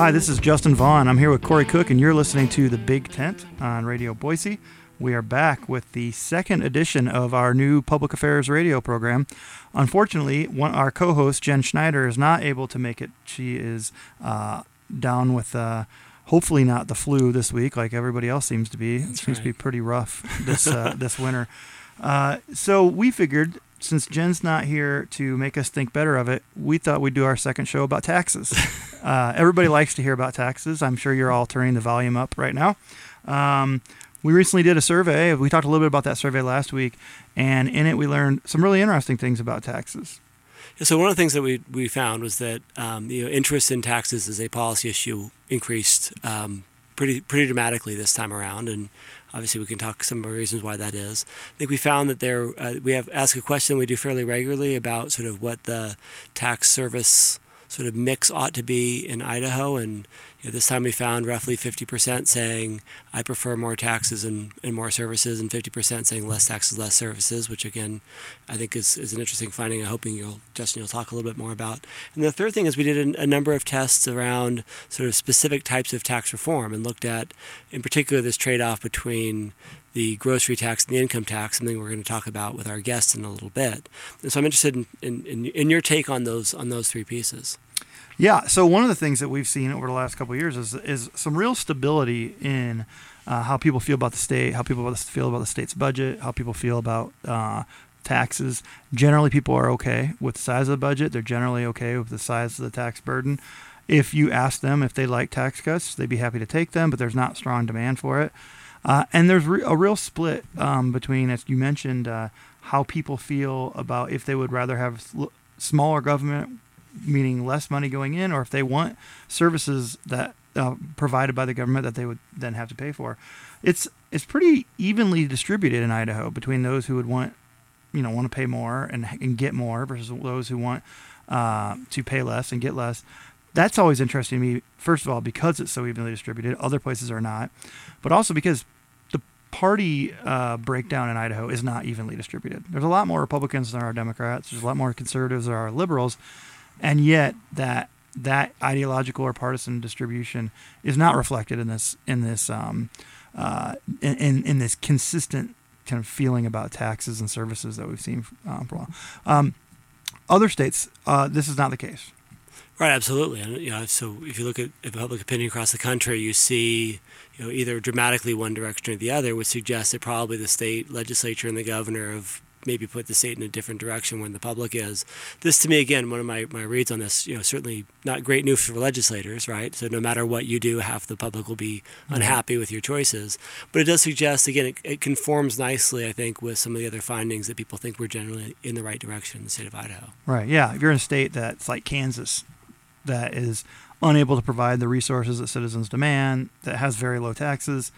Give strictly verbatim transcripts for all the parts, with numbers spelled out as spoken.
Hi, this is Justin Vaughn. I'm here with Corey Cook, and you're listening to The Big Tent on Radio Boise. We are back with the second edition of our new public affairs radio program. Unfortunately, one, our co-host, Jen Schneider, is not able to make it. She is uh, down with... Uh, Hopefully not the flu this week, like everybody else seems to be. That's it seems right. to be pretty rough this uh, this winter. Uh, so we figured, since Jen's not here to make us think better of it, we thought we'd do our second show about taxes. Uh, everybody likes to hear about taxes. I'm sure you're all turning the volume up right now. Um, we recently did a survey. We talked a little bit about that survey last week, and in it we learned some really interesting things about taxes. So one of the things that we we found was that um, you know, interest in taxes as a policy issue increased um, pretty pretty dramatically this time around, and obviously we can talk some of the reasons why that is. I think we found that there uh, we have asked a question we do fairly regularly about sort of what the tax service sort of mix ought to be in Idaho, and you know, this time we found roughly fifty percent saying I prefer more taxes and, and more services, and fifty percent saying less taxes, less services, which again I think is, is an interesting finding. I'm hoping you'll, Justin, you'll talk a little bit more about. And the third thing is we did a, a number of tests around sort of specific types of tax reform, and looked at in particular this trade-off between the grocery tax and the income tax, something we're going to talk about with our guests in a little bit. And so I'm interested in, in, in, in your take on those on those three pieces. Yeah, so one of the things that we've seen over the last couple of years is is some real stability in uh, how people feel about the state, how people feel about the state's budget, how people feel about uh, taxes. Generally, people are okay with the size of the budget. They're generally okay with the size of the tax burden. If you ask them if they like tax cuts, they'd be happy to take them, but there's not strong demand for it. Uh, and there's re- a real split um, between, as you mentioned, uh, how people feel about if they would rather have sl- smaller government, meaning less money going in, or if they want services that uh, provided by the government that they would then have to pay for. It's it's pretty evenly distributed in Idaho between those who would want, you know, want to pay more and and get more versus those who want uh, to pay less and get less. That's always interesting to me, first of all, because it's so evenly distributed. Other places are not. But also because the party uh, breakdown in Idaho is not evenly distributed. There's a lot more Republicans than there are Democrats. There's a lot more conservatives than there are liberals. And yet that that ideological or partisan distribution is not reflected in this in this um, uh, in in this consistent kind of feeling about taxes and services that we've seen um, for a while. Um, other states, uh, this is not the case. Right, absolutely. And, you know, so if you look at public opinion across the country, you see, you know, either dramatically one direction or the other, which suggests that probably the state legislature and the governor have maybe put the state in a different direction when the public is. This, to me, again, one of my, my reads on this, you know, certainly not great news for legislators, right? So no matter what you do, half the public will be unhappy with your choices. But it does suggest, again, it, it conforms nicely, I think, with some of the other findings that people think we're generally in the right direction in the state of Idaho. Right, yeah. If you're in a state that's like Kansas, that is unable to provide the resources that citizens demand, that has very low taxes,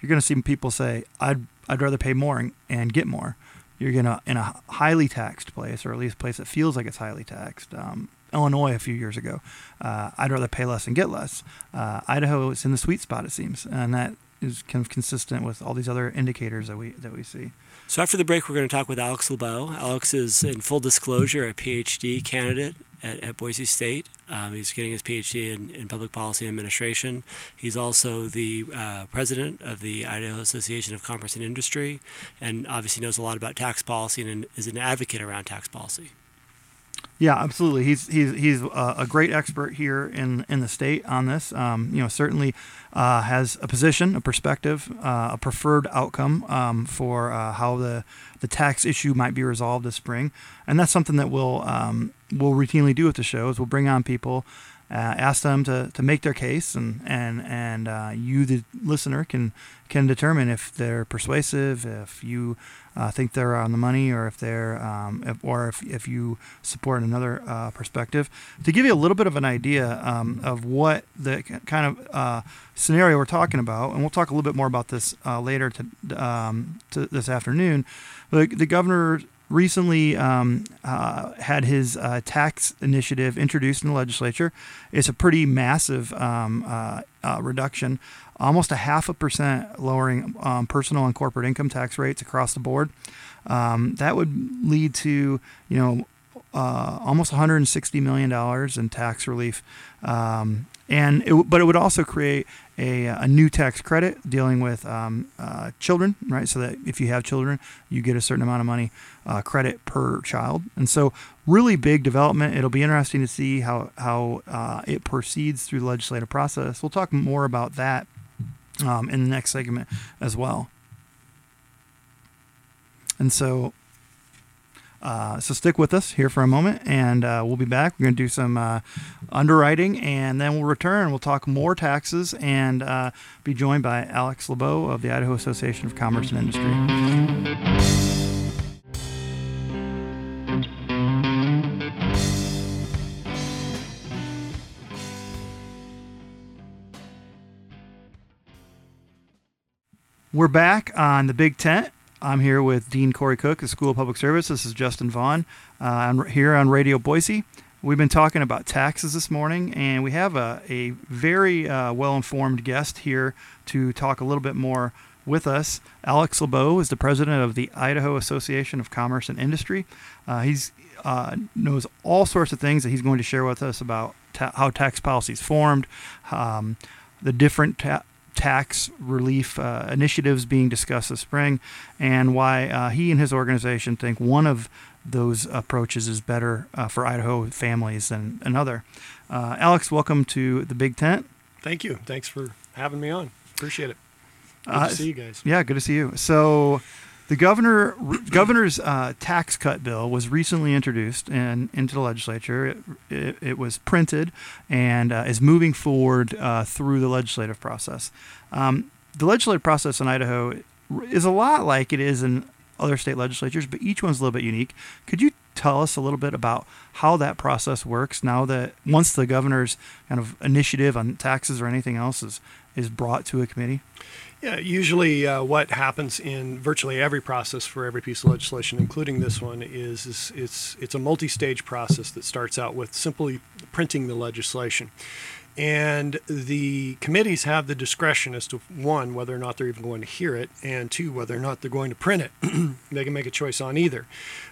you're going to see people say, I'd I'd rather pay more and, and get more. You're going to, in a highly taxed place, or at least a place that feels like it's highly taxed, um, Illinois a few years ago, uh, I'd rather pay less and get less. Uh, Idaho is in the sweet spot, it seems, and that is kind of consistent with all these other indicators that we that we see. So after the break, we're going to talk with Alex Labeau. Alex is, in full disclosure, a P H D candidate at, at Boise State. Um, he's getting his P H D in, in public policy and administration. He's also the uh, president of the Idaho Association of Commerce and Industry, and obviously knows a lot about tax policy and is an advocate around tax policy. Yeah, absolutely. He's he's he's a great expert here in, in the state on this. Um, you know, certainly uh, has a position, a perspective, uh, a preferred outcome um, for uh, how the, the tax issue might be resolved this spring, and that's something that we'll um, we'll routinely do with the shows. We'll bring on people, uh, ask them to, to make their case, and and and uh, you, the listener, can can determine if they're persuasive, if you. Uh, think they're on the money, or if they're, um, if, or if if you support another uh, perspective. To give you a little bit of an idea um, of what the k- kind of uh, scenario we're talking about, and we'll talk a little bit more about this uh, later to, um, to this afternoon. The, the governor recently um, uh, had his uh, tax initiative introduced in the legislature. It's a pretty massive um, uh, uh, reduction. Almost a half a percent lowering um, personal and corporate income tax rates across the board. Um, that would lead to, you know, uh, almost one hundred sixty million dollars in tax relief um, And it, but it would also create a, a new tax credit dealing with um, uh, children, right? So that if you have children, you get a certain amount of money uh, credit per child. And so really big development. It'll be interesting to see how, how uh, it proceeds through the legislative process. We'll talk more about that um, in the next segment as well. And so... Uh, so stick with us here for a moment, and uh, we'll be back. We're going to do some uh, underwriting, and then we'll return. We'll talk more taxes and uh, be joined by Alex Labeau of the Idaho Association of Commerce and Industry. We're back on The Big Tent. I'm here with Dean Corey Cook, the School of Public Service. This is Justin Vaughn uh, here on Radio Boise. We've been talking about taxes this morning, and we have a, a very uh, well-informed guest here to talk a little bit more with us. Alex Labeau is the president of the Idaho Association of Commerce and Industry. Uh, he's uh, knows all sorts of things that he's going to share with us about ta- how tax policy is formed, um, the different ta- tax relief uh, initiatives being discussed this spring, and why uh, he and his organization think one of those approaches is better uh, for Idaho families than another. Uh, Alex, welcome to The Big Tent. Thank you. Thanks for having me on. Appreciate it. Good uh, to see you guys. Yeah, good to see you. So the governor governor's uh, tax cut bill was recently introduced and into the legislature. It, it, it was printed and uh, is moving forward uh, through the legislative process. Um, the legislative process in Idaho is a lot like it is in other state legislatures, but each one's a little bit unique. Could you tell us a little bit about how that process works now that once the governor's kind of initiative on taxes or anything else is, is brought to a committee? Yeah, usually uh, what happens in virtually every process for every piece of legislation, including this one, is, is it's it's a multi-stage process that starts out with simply printing the legislation. And the committees have the discretion as to, one, whether or not they're even going to hear it, and two, whether or not they're going to print it. They can make a choice on either.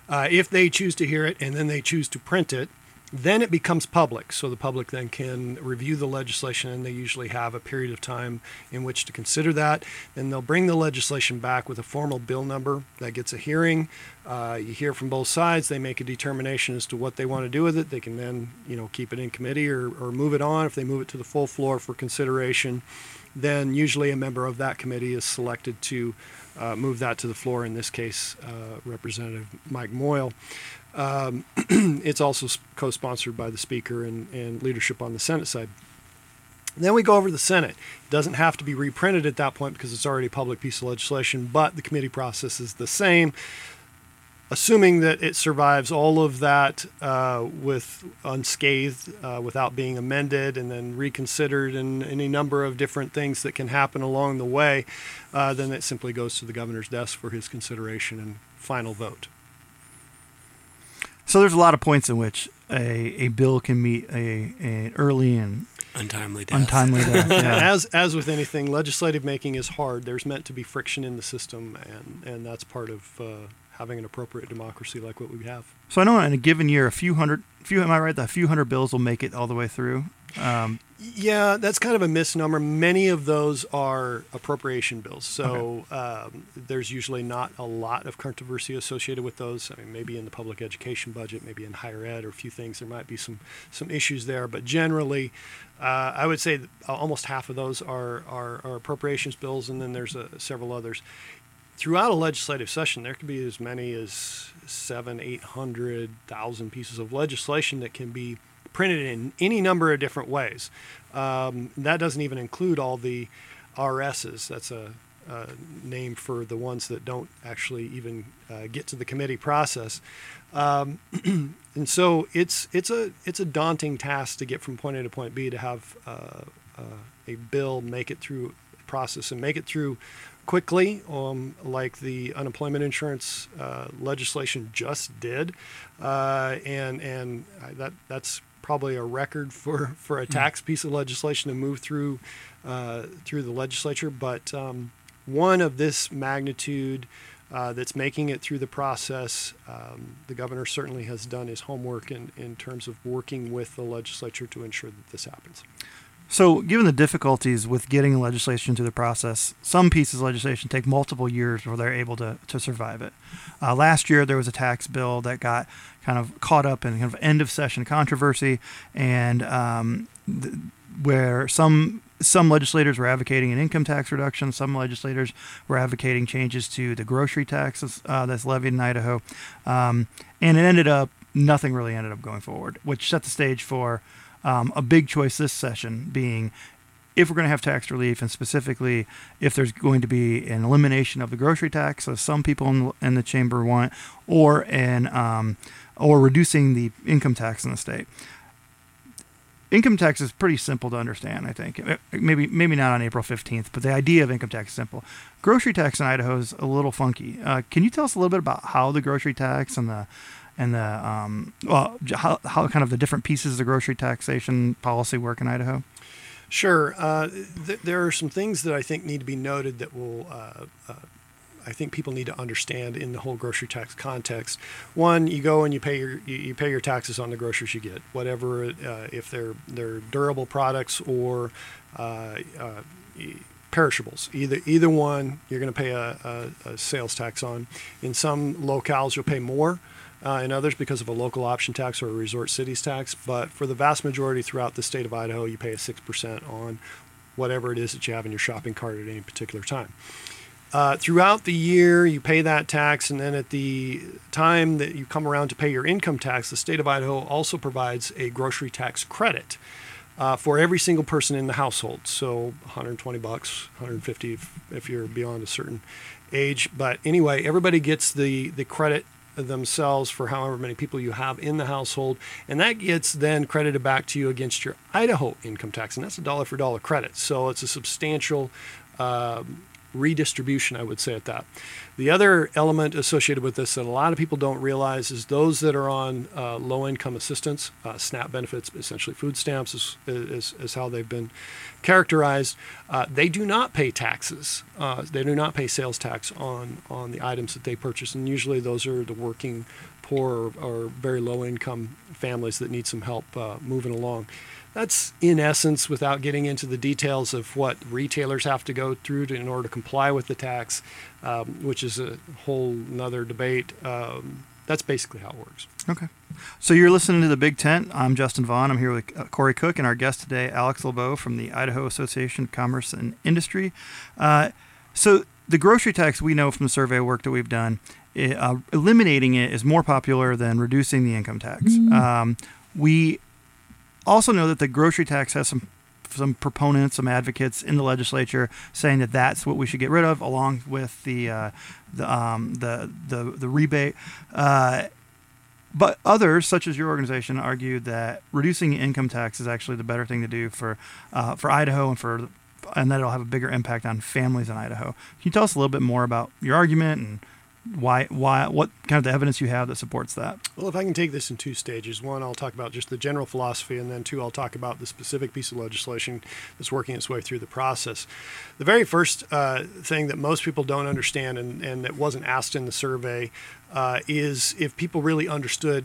Uh, if they choose to hear it and then they choose to print it, then it becomes public, so the public then can review the legislation, and they usually have a period of time in which to consider that. Then they'll bring the legislation back with a formal bill number that gets a hearing. Uh, you hear from both sides. They make a determination as to what they want to do with it. They can then, you know, keep it in committee or, or move it on. If they move it to the full floor for consideration, then usually a member of that committee is selected to uh, move that to the floor. In this case, uh, Representative Mike Moyle. Um, it's also co-sponsored by the Speaker and, and leadership on the Senate side. And then we go over to the Senate. It doesn't have to be reprinted at that point because it's already a public piece of legislation, but the committee process is the same. Assuming that it survives all of that uh, with unscathed, uh, without being amended and then reconsidered and any number of different things that can happen along the way, uh, then it simply goes to the governor's desk for his consideration and final vote. So there's a lot of points in which a, a bill can meet a, a early and untimely death. Untimely death. Yeah. As as with anything, legislative making is hard. There's meant to be friction in the system, and, and that's part of uh, having an appropriate democracy like what we have. So I know in a given year, a few hundred, few am I right? That a few hundred bills will make it all the way through. Um, yeah, that's kind of a misnomer. Many of those are appropriation bills, so okay. um, there's usually not a lot of controversy associated with those. I mean, maybe in the public education budget, maybe in higher ed, or a few things, there might be some some issues there. But generally, uh, I would say that almost half of those are, are, are appropriations bills, and then there's uh, several others. Throughout a legislative session, there could be as many as seven, eight hundred thousand pieces of legislation that can be printed in any number of different ways. Um, that doesn't even include all the R S's. That's a, a name for the ones that don't actually even uh, get to the committee process. Um, and so it's it's a it's a daunting task to get from point A to point B, to have uh, uh, a bill make it through the process and make it through quickly, um, like the unemployment insurance uh, legislation just did, uh, and and that that's. probably a record for, for a tax piece of legislation to move through uh, through the legislature. But um, one of this magnitude uh, that's making it through the process, um, the governor certainly has done his homework in, in terms of working with the legislature to ensure that this happens. So given the difficulties with getting legislation through the process, some pieces of legislation take multiple years before they're able to, to survive it. Uh, last year, there was a tax bill that got kind of caught up in kind of end of session controversy, and um, th- where some some legislators were advocating an income tax reduction. Some legislators were advocating changes to the grocery taxes uh, that's levied in Idaho. Um, and it ended up, nothing really ended up going forward, which set the stage for Um, a big choice this session being if we're going to have tax relief, and specifically if there's going to be an elimination of the grocery tax, as some people in the, in the chamber want, or an um, or reducing the income tax in the state. Income tax is pretty simple to understand, I think. Maybe maybe not on April fifteenth, but the idea of income tax is simple. Grocery tax in Idaho is a little funky. Uh, can you tell us a little bit about how the grocery tax and the and the um, well, how, how kind of the different pieces of grocery taxation policy work in Idaho? Sure. Uh, th- there are some things that I think need to be noted that will, uh, uh, I think people need to understand in the whole grocery tax context. One, you go and you pay your you, you pay your taxes on the groceries you get, whatever, uh, if they're they're durable products or uh, uh, perishables. Either either one, you're going to pay a, a, a sales tax on. In some locales, you'll pay more. Uh, and others because of a local option tax or a resort cities tax. But for the vast majority throughout the state of Idaho, you pay a six percent on whatever it is that you have in your shopping cart at any particular time. Uh, throughout the year, you pay that tax, and then at the time that you come around to pay your income tax, the state of Idaho also provides a grocery tax credit uh, for every single person in the household. So one hundred twenty bucks, one hundred fifty if, if you're beyond a certain age. But anyway, everybody gets the, the credit themselves for however many people you have in the household, and that gets then credited back to you against your Idaho income tax, and that's a dollar for dollar credit. So it's a substantial uh, redistribution, I would say, at that. The other element associated with this that a lot of people don't realize is those that are on uh, low income assistance, uh, SNAP benefits, essentially food stamps is, is, is how they've been characterized. Uh, they do not pay taxes. Uh, they do not pay sales tax on, on the items that they purchase. And usually those are the working poor or, or very low income families that need some help uh, moving along. That's in essence, without getting into the details of what retailers have to go through to, in order to comply with the tax, um, which is a whole nother debate. Um, that's basically how it works. Okay. So you're listening to The Big Tent. I'm Justin Vaughn. I'm here with uh, Corey Cook and our guest today, Alex Labeau from the Idaho Association of Commerce and Industry. Uh, so the grocery tax, we know from the survey work that we've done, it, uh, eliminating it is more popular than reducing the income tax. Mm. Um, we... Also know that the grocery tax has some some proponents, some advocates in the legislature saying that that's what we should get rid of, along with the uh, the, um, the the the rebate. Uh, but others, such as your organization, argue that reducing income tax is actually the better thing to do for uh, for Idaho and for and that it'll have a bigger impact on families in Idaho. Can you tell us a little bit more about your argument and Why, why, what kind of the evidence you have that supports that? Well, if I can take this in two stages, one, I'll talk about just the general philosophy, and then two, I'll talk about the specific piece of legislation that's working its way through the process. The very first uh, thing that most people don't understand and, and that wasn't asked in the survey uh, is if people really understood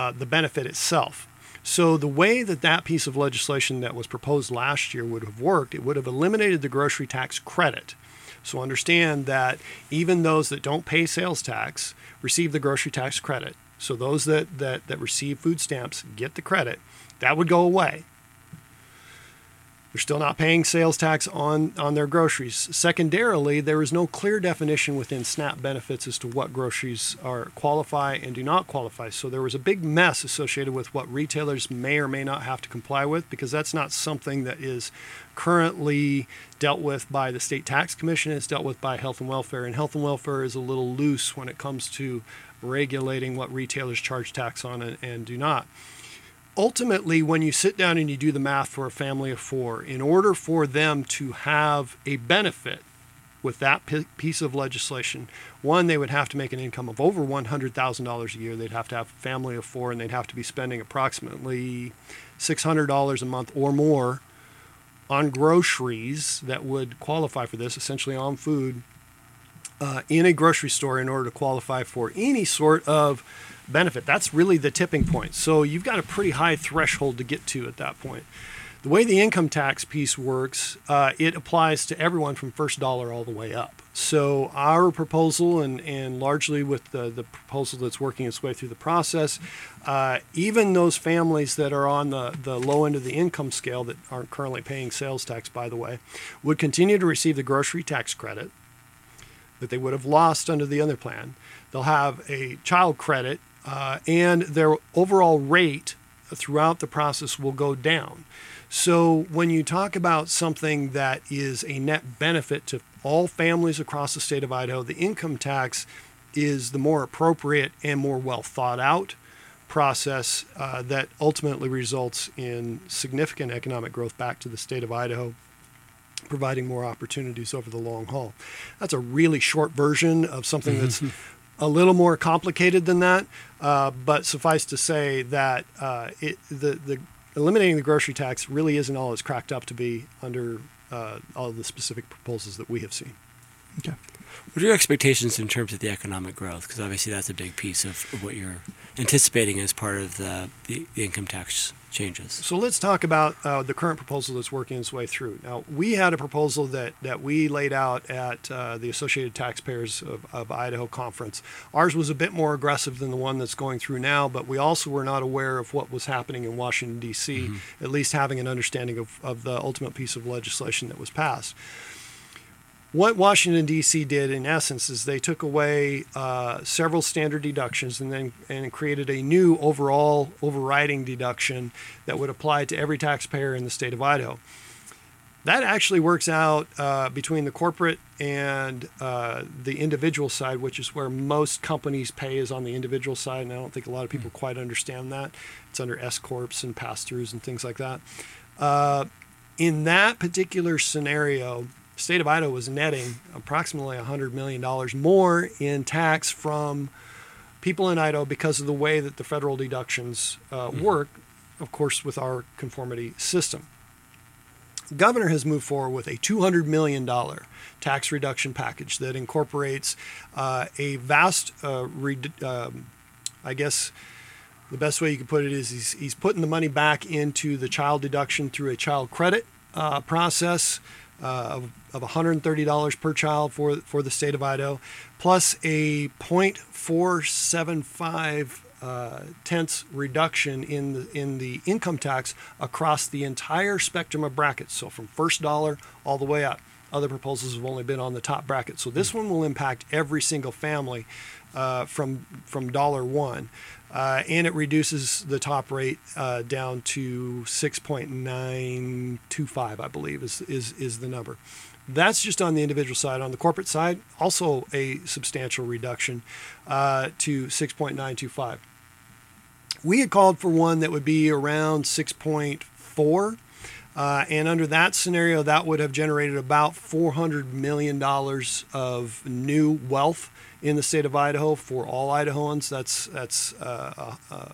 uh, the benefit itself. So the way that that piece of legislation that was proposed last year would have worked, it would have eliminated the grocery tax credit. So understand that even those that don't pay sales tax receive the grocery tax credit. So those that, that, that receive food stamps get the credit. That would go away. They're still not paying sales tax on, on their groceries. Secondarily, there is no clear definition within SNAP benefits as to what groceries are qualify and do not qualify. So there was a big mess associated with what retailers may or may not have to comply with, because that's not something that is currently dealt with by the State Tax Commission. It's dealt with by Health and Welfare, and Health and Welfare is a little loose when it comes to regulating what retailers charge tax on and, and do not. Ultimately, when you sit down and you do the math for a family of four, in order for them to have a benefit with that p- piece of legislation, one, they would have to make an income of over one hundred thousand dollars a year. They'd have to have a family of four, and they'd have to be spending approximately six hundred dollars a month or more on groceries that would qualify for this, essentially on food, uh, in a grocery store in order to qualify for any sort of benefit. That's really the tipping point. So you've got a pretty high threshold to get to at that point. The way the income tax piece works, uh, it applies to everyone from first dollar all the way up. So our proposal, and, and largely with the, the proposal that's working its way through the process, uh, even those families that are on the, the low end of the income scale that aren't currently paying sales tax, by the way, would continue to receive the grocery tax credit that they would have lost under the other plan. They'll have a child credit, uh, and their overall rate throughout the process will go down. So when you talk about something that is a net benefit to all families across the state of Idaho, the income tax is the more appropriate and more well thought out process uh, that ultimately results in significant economic growth back to the state of Idaho, providing more opportunities over the long haul. That's a really short version of something that's a little more complicated than that, uh, but suffice to say that uh, it, the the eliminating the grocery tax really isn't all it's cracked up to be under uh, all the specific proposals that we have seen. Okay. What are your expectations in terms of the economic growth? Because obviously that's a big piece of what you're anticipating as part of the, the, the income tax changes. So let's talk about uh, the current proposal that's working its way through. Now, we had a proposal that, that we laid out at uh, the Associated Taxpayers of, of Idaho Conference. Ours was a bit more aggressive than the one that's going through now, but we also were not aware of what was happening in Washington, D C, mm-hmm. at least having an understanding of, of the ultimate piece of legislation that was passed. What Washington, D C did, in essence, is they took away uh, several standard deductions and then and created a new overall overriding deduction that would apply to every taxpayer in the state of Idaho. That actually works out uh, between the corporate and uh, the individual side, which is where most companies pay is on the individual side, and I don't think a lot of people quite understand that. It's under S-corps and pass-throughs and things like that. Uh, in that particular scenario, state of Idaho was netting approximately one hundred million dollars more in tax from people in Idaho because of the way that the federal deductions uh, work, of course, with our conformity system. The governor has moved forward with a two hundred million dollars tax reduction package that incorporates uh, a vast, uh, re- um, I guess, the best way you could put it is he's, he's putting the money back into the child deduction through a child credit uh, process. Uh, of, of one hundred thirty dollars per child for for the state of Idaho, plus a point four seven five uh, tenths reduction in the, in the income tax across the entire spectrum of brackets, so from first dollar all the way up. Other proposals have only been on the top bracket. So this one will impact every single family uh, from from dollar one, uh, and it reduces the top rate uh, down to six point nine two five, I believe, is, is is the number. That's just on the individual side. On the corporate side, also a substantial reduction uh, to six point nine two five. We had called for one that would be around six point four. Uh, and under that scenario, that would have generated about four hundred million dollars of new wealth in the state of Idaho for all Idahoans. That's that's uh, uh, uh,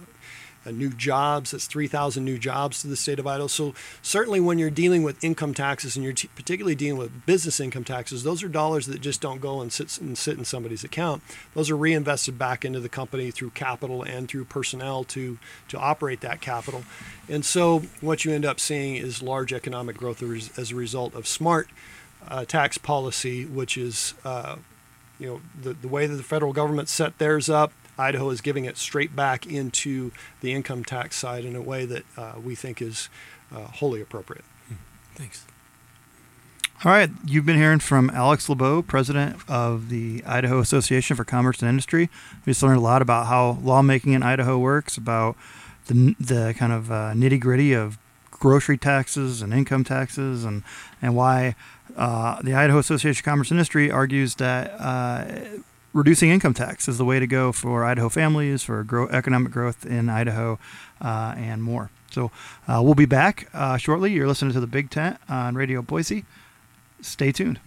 new jobs. That's three thousand new jobs to the state of Idaho. So certainly when you're dealing with income taxes and you're t- particularly dealing with business income taxes, those are dollars that just don't go and sit, and sit in somebody's account. Those are reinvested back into the company through capital and through personnel to, to operate that capital. And so what you end up seeing is large economic growth as a result of smart uh, tax policy, which is uh, you know the, the way that the federal government set theirs up. Idaho is giving it straight back into the income tax side in a way that uh, we think is uh, wholly appropriate. Thanks. All right. You've been hearing from Alex Labeau, president of the Idaho Association for Commerce and Industry. We just learned a lot about how lawmaking in Idaho works, about the the kind of uh, nitty-gritty of grocery taxes and income taxes, and, and why uh, the Idaho Association of Commerce and Industry argues that uh, reducing income tax is the way to go for Idaho families, for grow- economic growth in Idaho, uh, and more. So uh, we'll be back uh, shortly. You're listening to The Big Tent on Radio Boise. Stay tuned.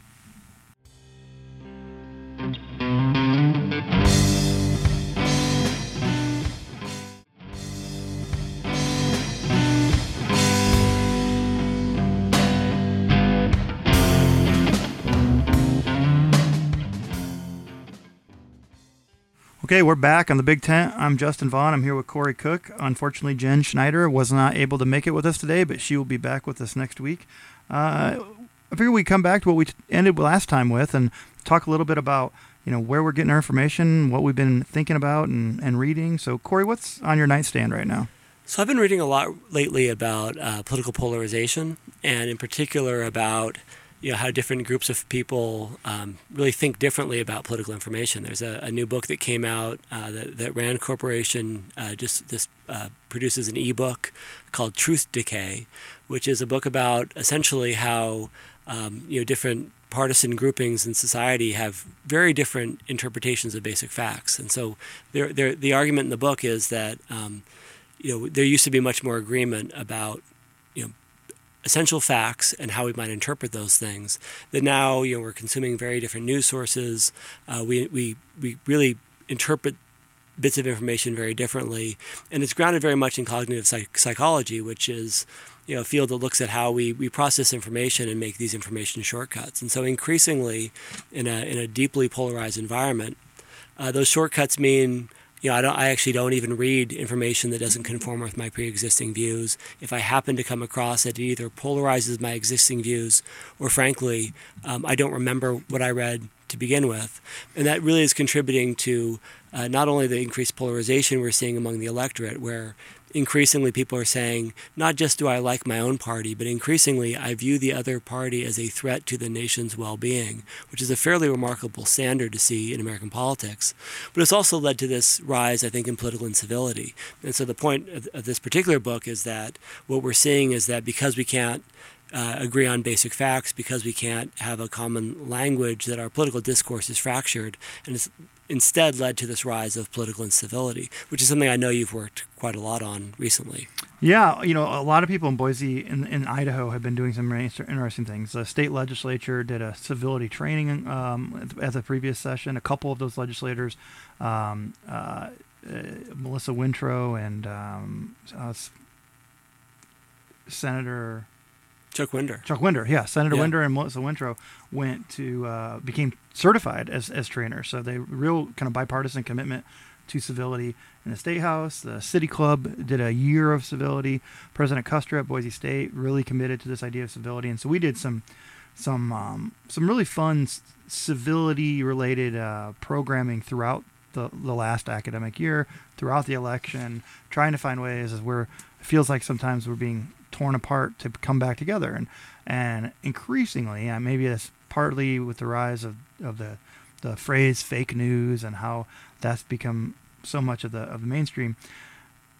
Okay, we're back on The Big Tent. I'm Justin Vaughn. I'm here with Corey Cook. Unfortunately, Jen Schneider was not able to make it with us today, but she will be back with us next week. Uh, I figure we come back to what we ended last time with and talk a little bit about, you know, where we're getting our information, what we've been thinking about and, and reading. So, Corey, what's on your nightstand right now? So I've been reading a lot lately about uh, political polarization, and in particular about, you know, how different groups of people um, really think differently about political information. There's a, a new book that came out uh, that, that Rand Corporation uh, just this uh, produces an ebook called Truth Decay, which is a book about essentially how um, you know different partisan groupings in society have very different interpretations of basic facts. And so they're, they're, the argument in the book is that um, you know there used to be much more agreement about you know. essential facts and how we might interpret those things. That now, you know, we're consuming very different news sources. Uh, we we we really interpret bits of information very differently, and it's grounded very much in cognitive psych- psychology, which is, you know, a field that looks at how we we process information and make these information shortcuts. And so, increasingly, in a in a deeply polarized environment, uh, those shortcuts mean, you know, I don't. I actually don't even read information that doesn't conform with my pre-existing views. If I happen to come across it, it either polarizes my existing views, or frankly, um, I don't remember what I read to begin with. And that really is contributing to uh, not only the increased polarization we're seeing among the electorate, where increasingly people are saying, not just do I like my own party, but increasingly I view the other party as a threat to the nation's well-being, which is a fairly remarkable standard to see in American politics. But it's also led to this rise, I think, in political incivility. And so the point of, of this particular book is that what we're seeing is that because we can't Uh, agree on basic facts, because we can't have a common language, that our political discourse is fractured, and it's instead led to this rise of political incivility, which is something I know you've worked quite a lot on recently. Yeah, you know, a lot of people in Boise and in, in Idaho have been doing some interesting things. The state legislature did a civility training um, at the previous session. A couple of those legislators, um, uh, uh, Melissa Wintrow and um, uh, Senator... Chuck Winder. Chuck Winder, yeah. Senator yeah. Winder and Melissa Wintrow went to, uh, became certified as, as trainers. So they real kind of bipartisan commitment to civility in the State House. The City Club did a year of civility. President Custer at Boise State really committed to this idea of civility. And so we did some some um, some really fun civility-related uh, programming throughout the, the last academic year, throughout the election, trying to find ways as we're, it feels like sometimes we're being torn apart to come back together, and and increasingly, and maybe that's partly with the rise of, of the the phrase fake news and how that's become so much of the of the mainstream.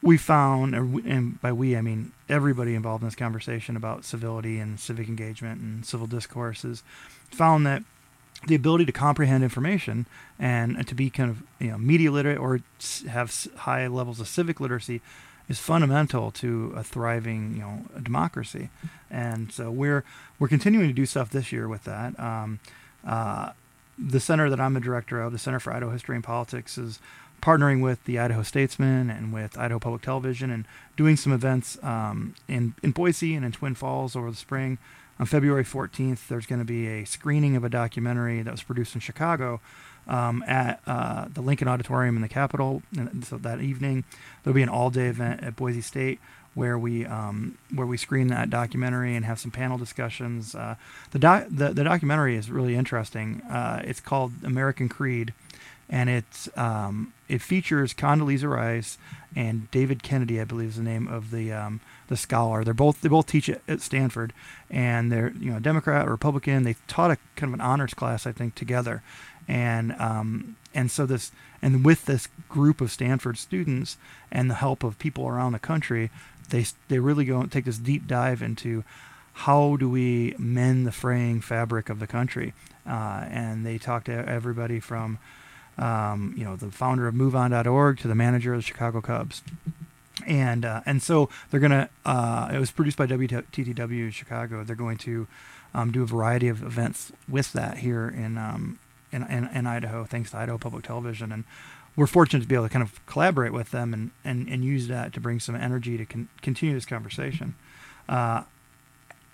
We found, and by we I mean everybody involved in this conversation about civility and civic engagement and civil discourses, found that the ability to comprehend information and to be kind of you know media literate or have high levels of civic literacy is fundamental to a thriving, you know, democracy. And so we're we're continuing to do stuff this year with that. Um, uh, the center that I'm the director of, the Center for Idaho History and Politics, is partnering with the Idaho Statesman and with Idaho Public Television and doing some events um, in, in Boise and in Twin Falls over the spring. On February fourteenth, there's going to be a screening of a documentary that was produced in Chicago Um, at uh, the Lincoln Auditorium in the Capitol. And so that evening, there'll be an all-day event at Boise State where we um, where we screen that documentary and have some panel discussions. Uh, the, doc- the the documentary is really interesting. Uh, it's called American Creed, and it's um, it features Condoleezza Rice and David Kennedy, I believe, is the name of the um, the scholar. They're both they both teach at Stanford, and they're you know Democrat or Republican. They taught a kind of an honors class, I think, together. And um, and so this and with this group of Stanford students and the help of people around the country, they they really go and take this deep dive into how do we mend the fraying fabric of the country. Uh, and they talk to everybody from um, you know the founder of MoveOn dot org to the manager of the Chicago Cubs. And uh, and so they're gonna. Uh, it was produced by W T T W in Chicago. They're going to um, do a variety of events with that here in. Um, In, in, in Idaho, thanks to Idaho Public Television, and we're fortunate to be able to kind of collaborate with them and, and, and use that to bring some energy to con- continue this conversation. Uh,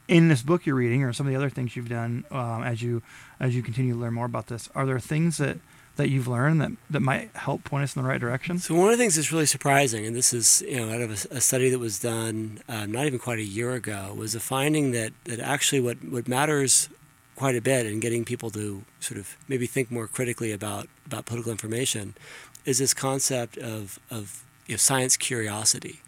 in this book you're reading, or some of the other things you've done um, as you as you continue to learn more about this, are there things that that you've learned that, that might help point us in the right direction? So one of the things that's really surprising, and this is, you know, out of a, a study that was done uh, not even quite a year ago, was a finding that, that actually what, what matters quite a bit in getting people to sort of maybe think more critically about, about political information is this concept of, of you know, science curiosity.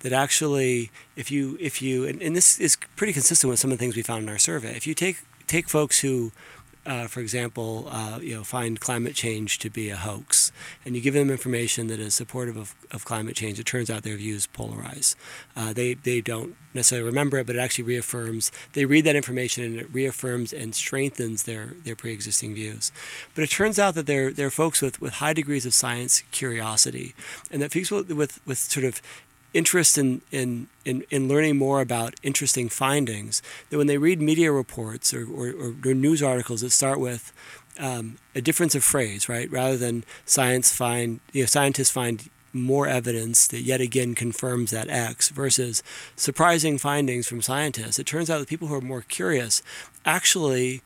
That actually, if you, if you, and, and this is pretty consistent with some of the things we found in our survey, if you take take folks who, uh, for example, uh, you know, find climate change to be a hoax, and you give them information that is supportive of, of climate change, it turns out their views polarize. Uh, they, they don't necessarily remember it, but it actually reaffirms, they read that information and it reaffirms and strengthens their, their pre-existing views. But it turns out that they're, they're folks with, with high degrees of science curiosity, and that people with, with sort of interest in, in in in learning more about interesting findings, that when they read media reports or, or, or news articles that start with um, a difference of phrase, right, rather than science find, you know, scientists find more evidence that yet again confirms that X versus surprising findings from scientists, it turns out that people who are more curious actually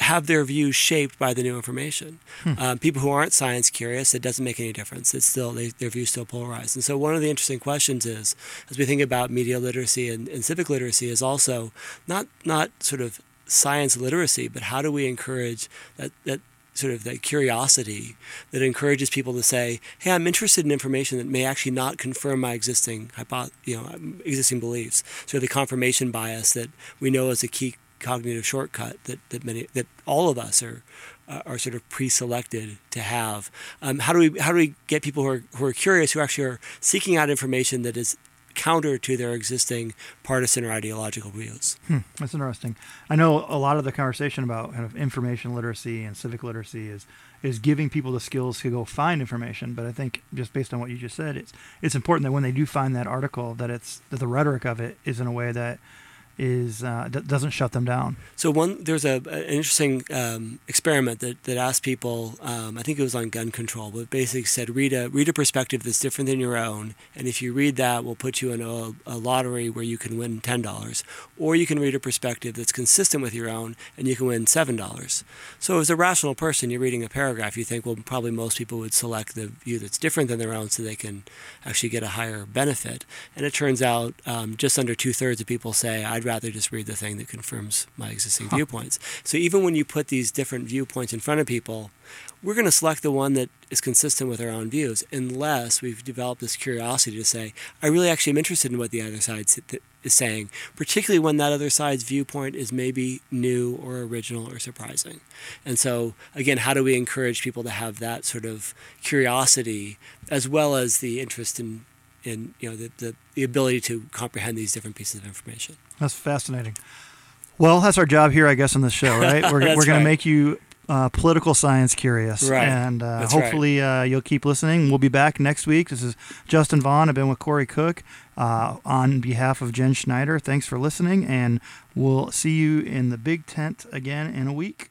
have their views shaped by the new information. Hmm. Um, people who aren't science curious, it doesn't make any difference. It's still, they, their views still polarize. And so one of the interesting questions is, as we think about media literacy and, and civic literacy, is also not not sort of science literacy, but how do we encourage that, that sort of that curiosity that encourages people to say, hey, I'm interested in information that may actually not confirm my existing hypo- you know, existing beliefs. So the confirmation bias that we know is a key cognitive shortcut that, that many that all of us are uh, are sort of pre-selected to have. Um, how do we how do we get people who are who are curious, who actually are seeking out information that is counter to their existing partisan or ideological views? Hmm, that's interesting. I know a lot of the conversation about kind of information literacy and civic literacy is is giving people the skills to go find information. But I think just based on what you just said, it's it's important that when they do find that article, that it's that the rhetoric of it is in a way that is uh, d- doesn't shut them down. So one, there's a an interesting um, experiment that, that asked people, um, I think it was on gun control, but basically said, read a read a perspective that's different than your own, and if you read that, we'll put you in a, a lottery where you can win ten dollars, or you can read a perspective that's consistent with your own, and you can win seven dollars. So as a rational person, you're reading a paragraph, you think, well, probably most people would select the view that's different than their own so they can actually get a higher benefit. And it turns out um, just under two-thirds of people say, I'd rather just read the thing that confirms my existing huh. viewpoints. So even when you put these different viewpoints in front of people, we're going to select the one that is consistent with our own views, unless we've developed this curiosity to say, I really actually am interested in what the other side is saying, particularly when that other side's viewpoint is maybe new or original or surprising. And so, again, how do we encourage people to have that sort of curiosity as well as the interest in and you know the, the the ability to comprehend these different pieces of information? That's fascinating. Well, that's our job here, I guess, on this show, right? We're we're going right. to make you uh, political science curious, right. and uh, hopefully right. uh, you'll keep listening. We'll be back next week. This is Justin Vaughn. I've been with Corey Cook uh, on behalf of Jen Schneider. Thanks for listening, and we'll see you in the big tent again in a week.